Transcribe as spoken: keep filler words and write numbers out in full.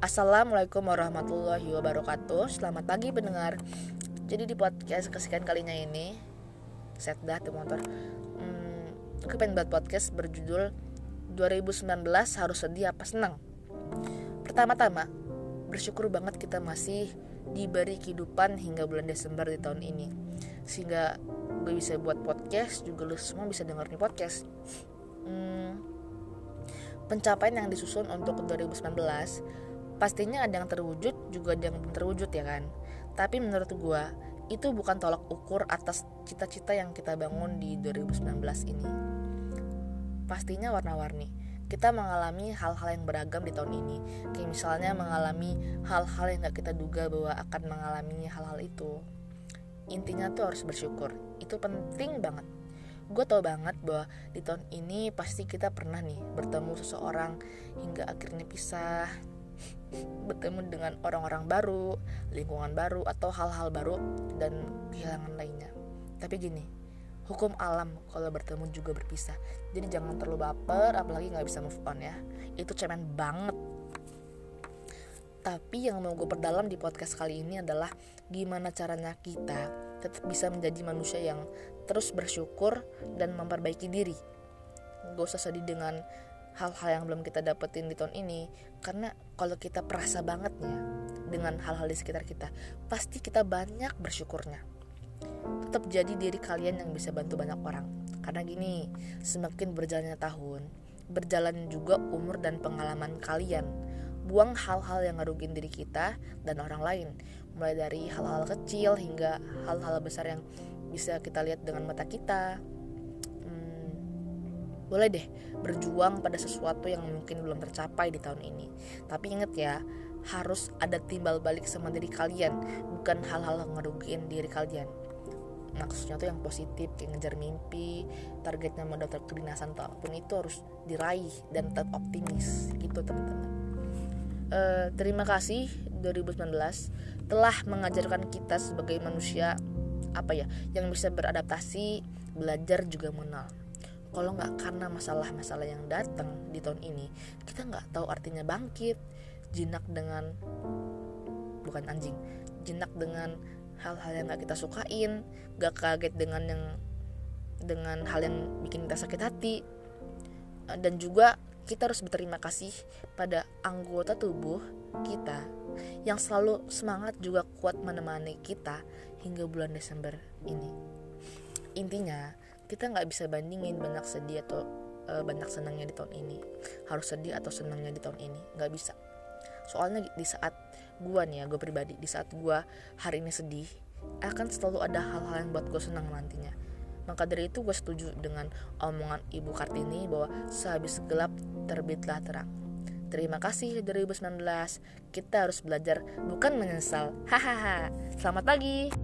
Assalamualaikum warahmatullahi wabarakatuh. Selamat pagi pendengar. Jadi di podcast kesekian kalinya ini, set dah tuh motor. Hmm, aku pengen buat podcast berjudul dua ribu sembilan belas harus sedih apa senang. Pertama-tama, bersyukur banget kita masih diberi kehidupan hingga bulan Desember di tahun ini, sehingga gue bisa buat podcast, juga lu semua bisa denger nih podcast. Hmm, pencapaian yang disusun untuk dua ribu sembilan belas pastinya ada yang terwujud, juga ada yang belum terwujud ya kan. Tapi menurut gue, itu bukan tolak ukur atas cita-cita yang kita bangun di dua ribu sembilan belas ini. Pastinya warna-warni. Kita mengalami hal-hal yang beragam di tahun ini. Kayak misalnya mengalami hal-hal yang gak kita duga bahwa akan mengalami hal-hal itu. Intinya tuh harus bersyukur. Itu penting banget. Gue tau banget bahwa di tahun ini pasti kita pernah nih bertemu seseorang hingga akhirnya pisah, bertemu dengan orang-orang baru, lingkungan baru, atau hal-hal baru dan kehilangan lainnya. Tapi gini, hukum alam kalau bertemu juga berpisah. Jadi jangan terlalu baper, apalagi gak bisa move on ya. Itu cemen banget. Tapi yang mau gue perdalam di podcast kali ini adalah gimana caranya kita tetap bisa menjadi manusia yang terus bersyukur dan memperbaiki diri. Gak usah sedih dengan hal-hal yang belum kita dapetin di tahun ini, karena kalau kita perasa bangetnya dengan hal-hal di sekitar kita, pasti kita banyak bersyukurnya. Tetap jadi diri kalian yang bisa bantu banyak orang. Karena gini, semakin berjalannya tahun, berjalan juga umur dan pengalaman kalian. Buang hal-hal yang ngerugiin diri kita dan orang lain, mulai dari hal-hal kecil hingga hal-hal besar yang bisa kita lihat dengan mata kita. Boleh deh berjuang pada sesuatu yang mungkin belum tercapai di tahun ini. Tapi ingat ya, harus ada timbal balik sama diri kalian, bukan hal-hal yang ngerugiin diri kalian. Maksudnya tuh yang positif, kayak ngejar mimpi, targetnya mau daftar kedinasan atau apapun itu harus diraih dan tetap optimis gitu teman-teman. E, terima kasih dua ribu sembilan belas telah mengajarkan kita sebagai manusia apa ya, yang bisa beradaptasi, belajar juga mengenal. Kalau nggak karena masalah-masalah yang datang di tahun ini, kita nggak tahu artinya bangkit, jinak dengan bukan anjing, jinak dengan hal-hal yang nggak kita sukain, nggak kaget dengan yang dengan hal yang bikin kita sakit hati, dan juga kita harus berterima kasih pada anggota tubuh kita yang selalu semangat juga kuat menemani kita hingga bulan Desember ini. Intinya, kita gak bisa bandingin banyak sedih atau e, banyak senangnya di tahun ini. Harus sedih atau senangnya di tahun ini. Gak bisa. Soalnya di saat gue nih ya, gue pribadi, di saat gue hari ini sedih, akan selalu ada hal-hal yang buat gue senang nantinya. Maka dari itu gue setuju dengan omongan Ibu Kartini bahwa sehabis gelap terbitlah terang. Terima kasih dua ribu sembilan belas. Kita harus belajar bukan menyesal. Hahaha. Selamat pagi.